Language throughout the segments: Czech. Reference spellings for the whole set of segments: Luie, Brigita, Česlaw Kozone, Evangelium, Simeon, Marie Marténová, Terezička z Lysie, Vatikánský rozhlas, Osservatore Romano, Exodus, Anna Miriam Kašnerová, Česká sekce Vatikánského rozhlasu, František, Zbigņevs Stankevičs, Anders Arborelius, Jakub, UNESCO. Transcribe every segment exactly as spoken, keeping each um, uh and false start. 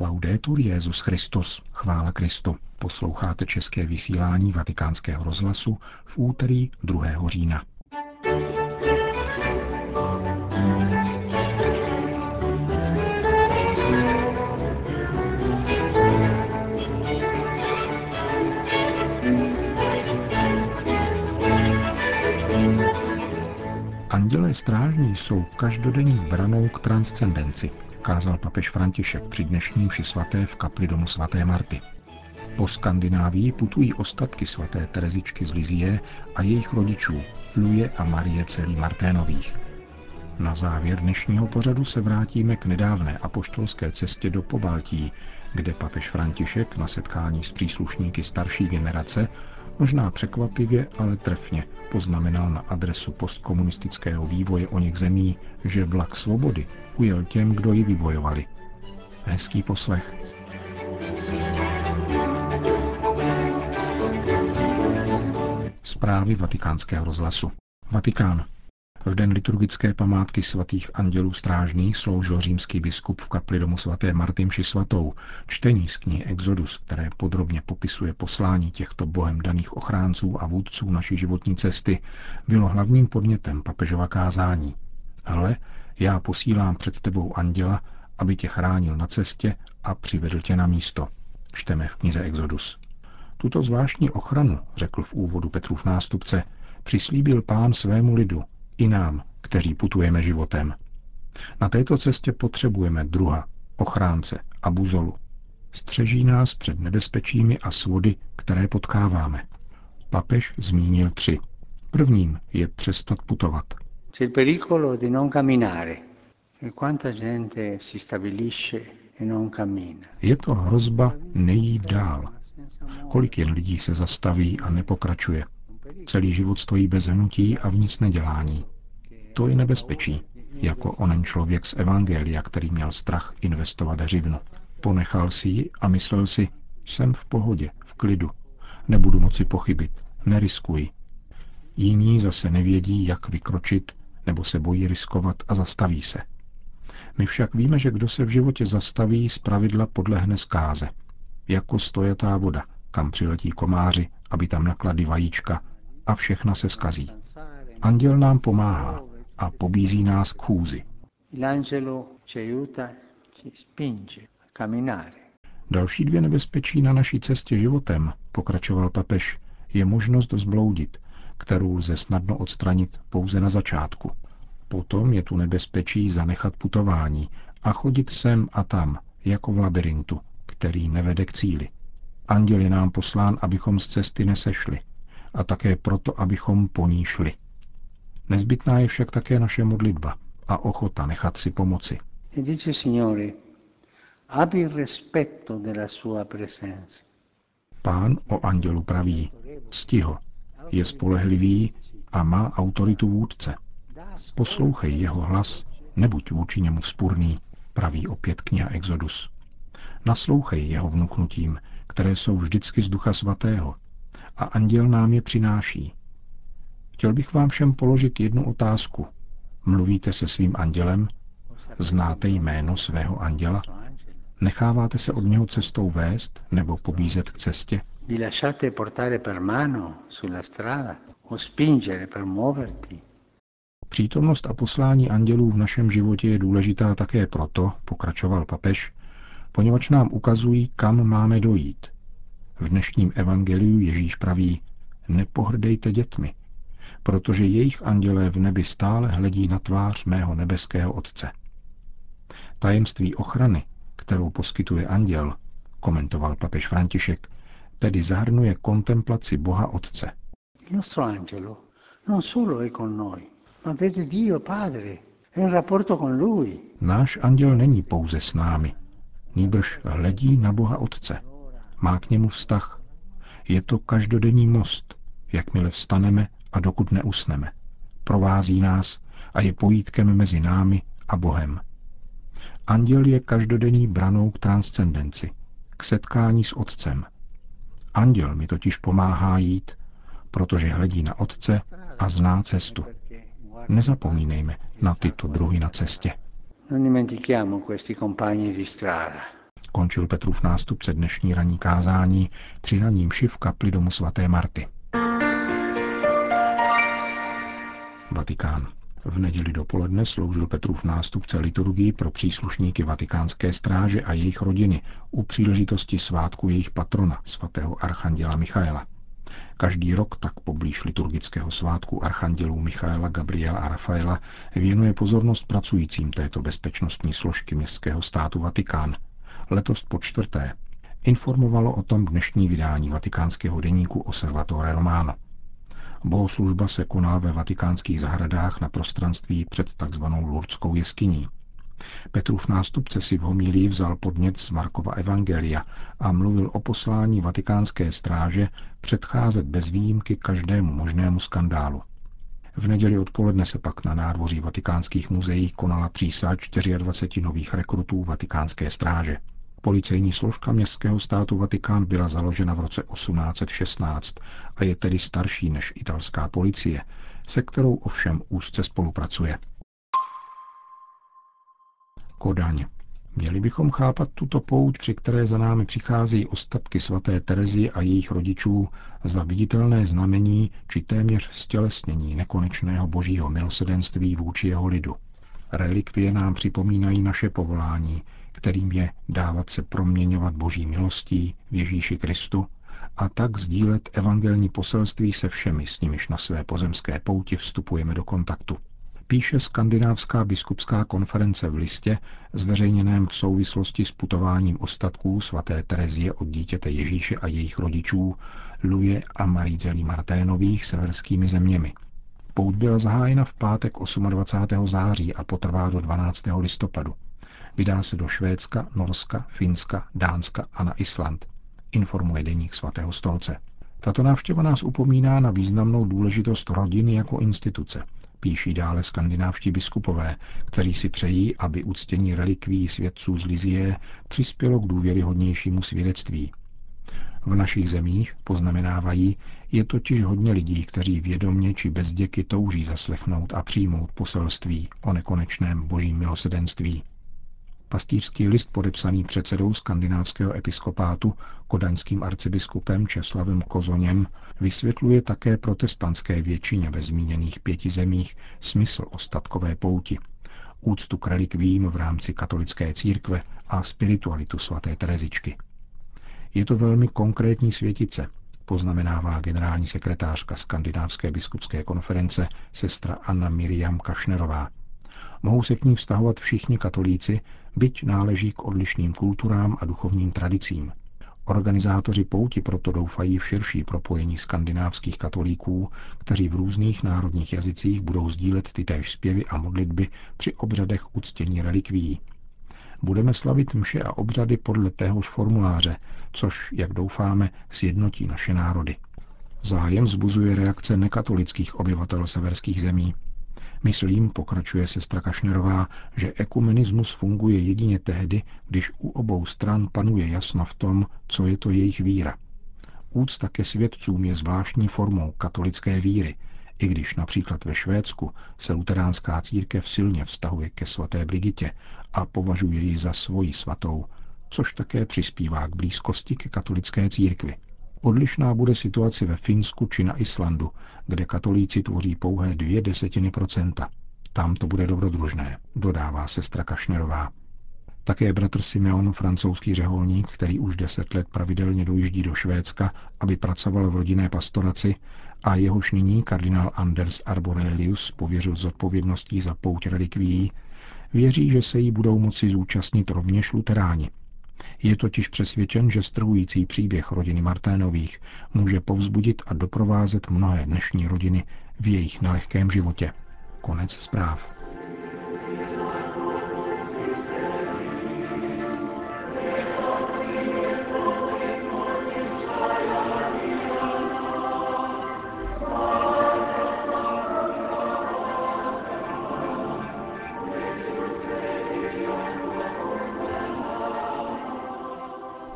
Laudetur Jesus Christus, chvála Kristu. Posloucháte české vysílání Vatikánského rozhlasu v úterý druhého října. Andělé strážní jsou každodenní branou k transcendenci, kázal papež František při dnešní mši svaté v kapli domu svaté Marty. Po Skandinávii putují ostatky svaté Terezičky z Lysie a jejich rodičů, Luie a Marie celý Marténových. Na závěr dnešního pořadu se vrátíme k nedávné apoštolské cestě do Pobaltí, kde papež František na setkání s příslušníky starší generace možná překvapivě, ale trefně poznamenal na adresu postkomunistického vývoje o něch zemí, že vlak svobody ujel těm, kdo ji vybojovali. Hezký poslech. Zprávy Vatikánského rozhlasu. Vatikán. V den liturgické památky svatých andělů strážných sloužil římský biskup v kapli domu svaté Marty mši svatou, čtení z knihy Exodus, které podrobně popisuje poslání těchto bohem daných ochránců a vůdců naší životní cesty, bylo hlavním podnětem papežova kázání. Hle, já posílám před tebou anděla, aby tě chránil na cestě a přivedl tě na místo. Čteme v knize Exodus. Tuto zvláštní ochranu, řekl v úvodu Petrův nástupce, přislíbil Pán svému lidu, i nám, kteří putujeme životem. Na této cestě potřebujeme druha, ochránce a buzolu. Střeží nás před nebezpečími a svody, které potkáváme. Papež zmínil tři. Prvním je přestat putovat. Je to hrozba nejít dál. Kolik jen lidí se zastaví a nepokračuje. Celý život stojí bez hnutí a v nic nedělání. To je nebezpečí, jako onen člověk z Evangelia, který měl strach investovat hřivnu. Ponechal si ji a myslel si, jsem v pohodě, v klidu, nebudu moci pochybit, neriskuji. Jiní zase nevědí, jak vykročit, nebo se bojí riskovat a zastaví se. My však víme, že kdo se v životě zastaví, zpravidla podlehne zkáze. Jako stojatá voda, kam přiletí komáři, aby tam nakladli vajíčka, a všechna se skazí. Anděl nám pomáhá a pobízí nás k chůzi. Další dvě nebezpečí na naší cestě životem, pokračoval papež, je možnost zbloudit, kterou lze snadno odstranit pouze na začátku. Potom je tu nebezpečí zanechat putování a chodit sem a tam, jako v labirintu, který nevede k cíli. Anděl je nám poslán, abychom z cesty nesešli, a také proto, abychom po ní šli. Nezbytná je však také naše modlitba a ochota nechat si pomoci. Pán o andělu praví, cti ho, je spolehlivý a má autoritu vůdce. Poslouchej jeho hlas, nebuď vůči němu vzpůrný, praví opět kniha Exodus. Naslouchej jeho vnuknutím, které jsou vždycky z Ducha Svatého, a anděl nám je přináší. Chtěl bych vám všem položit jednu otázku. Mluvíte se svým andělem? Znáte jméno svého anděla? Necháváte se od něho cestou vést nebo pobízet k cestě? Přítomnost a poslání andělů v našem životě je důležitá také proto, pokračoval papež, poněvadž nám ukazují, kam máme dojít. V dnešním evangeliu Ježíš praví, nepohrdejte dětmi, protože jejich andělé v nebi stále hledí na tvář mého nebeského Otce. Tajemství ochrany, kterou poskytuje anděl, komentoval papež František, tedy zahrnuje kontemplaci Boha Otce. Náš anděl není pouze s námi, nýbrž hledí na Boha Otce. Má k němu vztah. Je to každodenní most, jakmile vstaneme a dokud neusneme. Provází nás a je pojítkem mezi námi a Bohem. Anděl je každodenní branou k transcendenci, k setkání s Otcem. Anděl mi totiž pomáhá jít, protože hledí na Otce a zná cestu. Nezapomínejme na tyto druhy na cestě. Skončil Petrův nástupce dnešní ranní kázání při ranní mši v kapli domu svaté Marty. Vatikán. V neděli dopoledne sloužil Petrův nástupce liturgii pro příslušníky Vatikánské stráže a jejich rodiny u příležitosti svátku jejich patrona, svatého archanděla Michaela. Každý rok tak poblíž liturgického svátku archandělů Michaela, Gabriela a Rafaela věnuje pozornost pracujícím této bezpečnostní složky městského státu Vatikán. Letos po čtvrté. Informovalo o tom dnešní vydání vatikánského deníku Osservatore Romano. Bohoslužba se konala ve vatikánských zahradách na prostranství před tzv. Lurdskou jeskyní. Petrův nástupce si v homílii vzal podnět z Markova Evangelia a mluvil o poslání vatikánské stráže předcházet bez výjimky každému možnému skandálu. V neděli odpoledne se pak na nádvoří vatikánských muzeí konala přísaha dvacet čtyři nových rekrutů vatikánské stráže. Policejní složka městského státu Vatikán byla založena v roce osmnáct set šestnáct a je tedy starší než italská policie, se kterou ovšem úzce spolupracuje. Kodaň. Měli bychom chápat tuto pouť, při které za námi přichází ostatky svaté Terezie a jejich rodičů, za viditelné znamení či téměř stělesnění nekonečného božího milosrdenství vůči jeho lidu. Relikvie nám připomínají naše povolání, kterým je dávat se proměňovat boží milostí v Ježíši Kristu a tak sdílet evangelní poselství se všemi, s nimiž na své pozemské pouti vstupujeme do kontaktu. Píše Skandinávská biskupská konference v listě, zveřejněném v souvislosti s putováním ostatků svaté Terezie od dítěte Ježíše a jejich rodičů Luie a Marie Marténových severskými zeměmi. Pout byla zahájena v pátek dvacátého osmého září a potrvá do dvanáctého listopadu. Vydá se do Švédska, Norska, Finska, Dánska a na Island, informuje deník svatého stolce. Tato návštěva nás upomíná na významnou důležitost rodiny jako instituce, píší dále skandinávští biskupové, kteří si přejí, aby uctění relikví svědců z Lysie přispělo k důvěryhodnějšímu svědectví. V našich zemích, poznamenávají, je totiž hodně lidí, kteří vědomě či bezděky touží zaslechnout a přijmout poselství o nekonečném božím milosrdenství. Pastýřský list podepsaný předsedou skandinávského episkopátu kodaňským arcibiskupem Česlavem Kozoněm vysvětluje také protestantské většině ve zmíněných pěti zemích smysl ostatkové pouti, úctu k relikvím v rámci katolické církve a spiritualitu svaté Terezičky. Je to velmi konkrétní světice, poznamenává generální sekretářka Skandinávské biskupské konference sestra Anna Miriam Kašnerová. Mohou se k ní vztahovat všichni katolíci, byť náleží k odlišným kulturám a duchovním tradicím. Organizátoři pouti proto doufají v širší propojení skandinávských katolíků, kteří v různých národních jazycích budou sdílet tytéž zpěvy a modlitby při obřadech uctění relikví. Budeme slavit mše a obřady podle téhož formuláře, což, jak doufáme, sjednotí naše národy. Zájem vzbuzuje reakce nekatolických obyvatel severských zemí. Myslím, pokračuje sestra Kašnerová, že ekumenismus funguje jedině tehdy, když u obou stran panuje jasno v tom, co je to jejich víra. Úcta ke svědcům je zvláštní formou katolické víry, i když například ve Švédsku se luteránská církev silně vztahuje ke svaté Brigitě a považuje ji za svoji svatou, což také přispívá k blízkosti ke katolické církvi. Odlišná bude situace ve Finsku či na Islandu, kde katolíci tvoří pouhé dvě desetiny procenta. Tam to bude dobrodružné, dodává sestra Kašnerová. Také bratr Simeon, francouzský řeholník, který už deset let pravidelně dojíždí do Švédska, aby pracoval v rodinné pastoraci, a jehož nyní kardinál Anders Arborelius pověřil zodpovědností za pouť relikví, věří, že se jí budou moci zúčastnit rovněž luteráni. Je totiž přesvědčen, že strhující příběh rodiny Marténových může povzbudit a doprovázet mnohé dnešní rodiny v jejich nelehkém životě. Konec zpráv.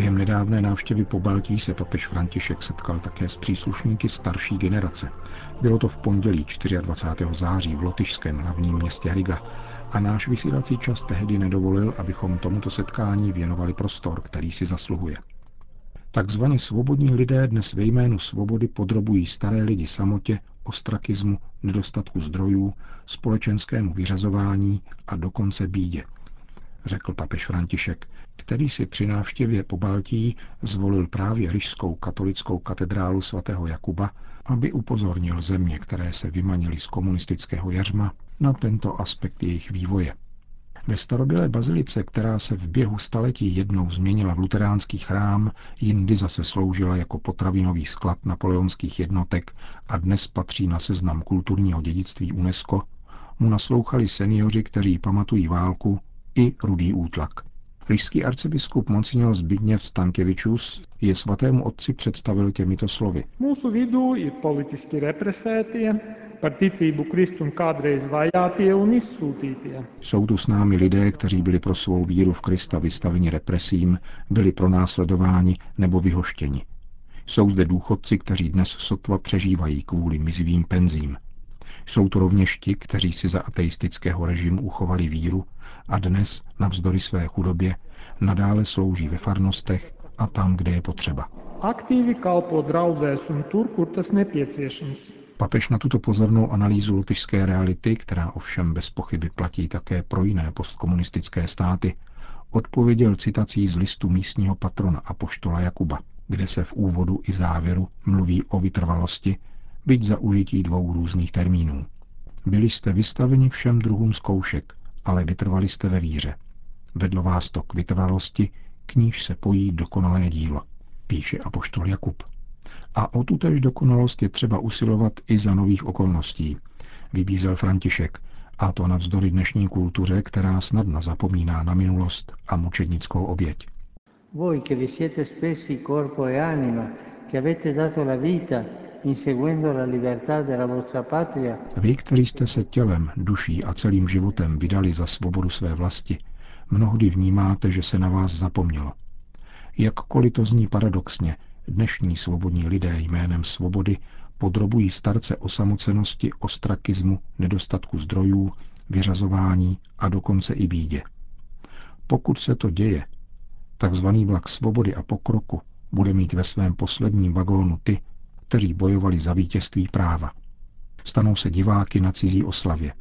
Během nedávné návštěvy Pobaltí se papež František setkal také s příslušníky starší generace. Bylo to v pondělí dvacátého čtvrtého září v lotyšském hlavním městě Riga a náš vysílací čas tehdy nedovolil, abychom tomuto setkání věnovali prostor, který si zasluhuje. Takzvaně svobodní lidé dnes ve jménu svobody podrobují staré lidi samotě, ostrakismu, nedostatku zdrojů, společenskému vyřazování a dokonce bídě, řekl papež František, který si při návštěvě Pobaltí zvolil právě Ryšskou katolickou katedrálu svatého Jakuba, aby upozornil země, které se vymanily z komunistického jařma, na tento aspekt jejich vývoje. Ve starobylé bazilice, která se v běhu staletí jednou změnila v luteránský chrám, jindy zase sloužila jako potravinový sklad napoleonských jednotek a dnes patří na seznam kulturního dědictví UNESCO, mu naslouchali seniori, kteří pamatují válku i rudý útlak. Ryšský arcibiskup monsignor Zbigņevs Stankevičs je svatému otci představil těmito slovy. Mūsu vidū ir politiski represētie, par ticību Kristum kādreiz vajātie un izsūtītie. Jsou tu s námi lidé, kteří byli pro svou víru v Krista vystaveni represím, byli pronásledováni nebo vyhoštěni. Jsou zde důchodci, kteří dnes sotva přežívají kvůli mizivým penzím. Jsou to rovněž ti, kteří si za ateistického režimu uchovali víru a dnes, navzdory své chudobě, nadále slouží ve farnostech a tam, kde je potřeba. Aktivní kalpo draudzēs un tur, kur tas nepieciešams. Papež na tuto pozornou analýzu lotyšské reality, která ovšem bez pochyby platí také pro jiné postkomunistické státy, odpověděl citací z listu místního patrona apoštola Jakuba, kde se v úvodu i závěru mluví o vytrvalosti, byť za užití dvou různých termínů. Byli jste vystaveni všem druhům zkoušek, ale vytrvali jste ve víře. Vedlo vás to k vytrvalosti, k níž se pojí dokonalé dílo, píše apoštol Jakub. A o tutéž dokonalost je třeba usilovat i za nových okolností, vybízel František, a to navzdory dnešní kultuře, která snadno zapomíná na minulost a mučednickou oběť. Voi che vi siete spesi corpo e anima, che avete dato la vita, inseguendo la libertà della vostra patria. Vy, kteří jste se tělem, duší a celým životem vydali za svobodu své vlasti, mnohdy vnímáte, že se na vás zapomnělo. Jakkoliv to zní paradoxně, dnešní svobodní lidé jménem svobody podrobují starce osamocenosti, ostrakismu, nedostatku zdrojů, vyřazování a dokonce i bídě. Pokud se to děje, takzvaný vlak svobody a pokroku bude mít ve svém posledním vagónu ty, kteří bojovali za vítězství práva. Stanou se diváky na cizí oslavě,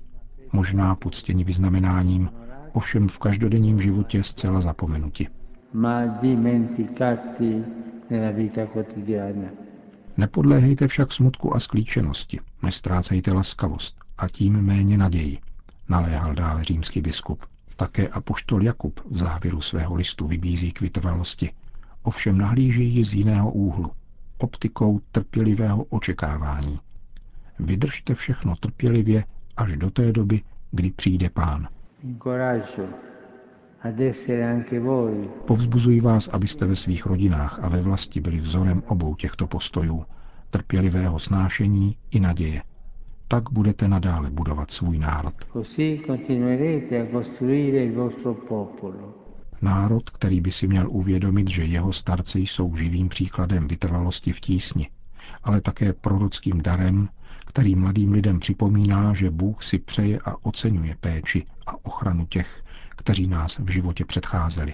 možná poctěni vyznamenáním, ovšem v každodenním životě zcela zapomenuti. Nepodléhejte však smutku a sklíčenosti, neztrácejte laskavost a tím méně naději, naléhal dále římský biskup. Také apoštol Jakub v závěru svého listu vybízí k vytrvalosti, ovšem nahlíží ji z jiného úhlu, optikou trpělivého očekávání. Vydržte všechno trpělivě až do té doby, kdy přijde Pán. Povzbuzuji vás, abyste ve svých rodinách a ve vlasti byli vzorem obou těchto postojů, trpělivého snášení i naděje. Tak budete nadále budovat svůj národ. Národ, který by si měl uvědomit, že jeho starci jsou živým příkladem vytrvalosti v tísni, ale také prorockým darem, který mladým lidem připomíná, že Bůh si přeje a oceňuje péči a ochranu těch, kteří nás v životě předcházeli.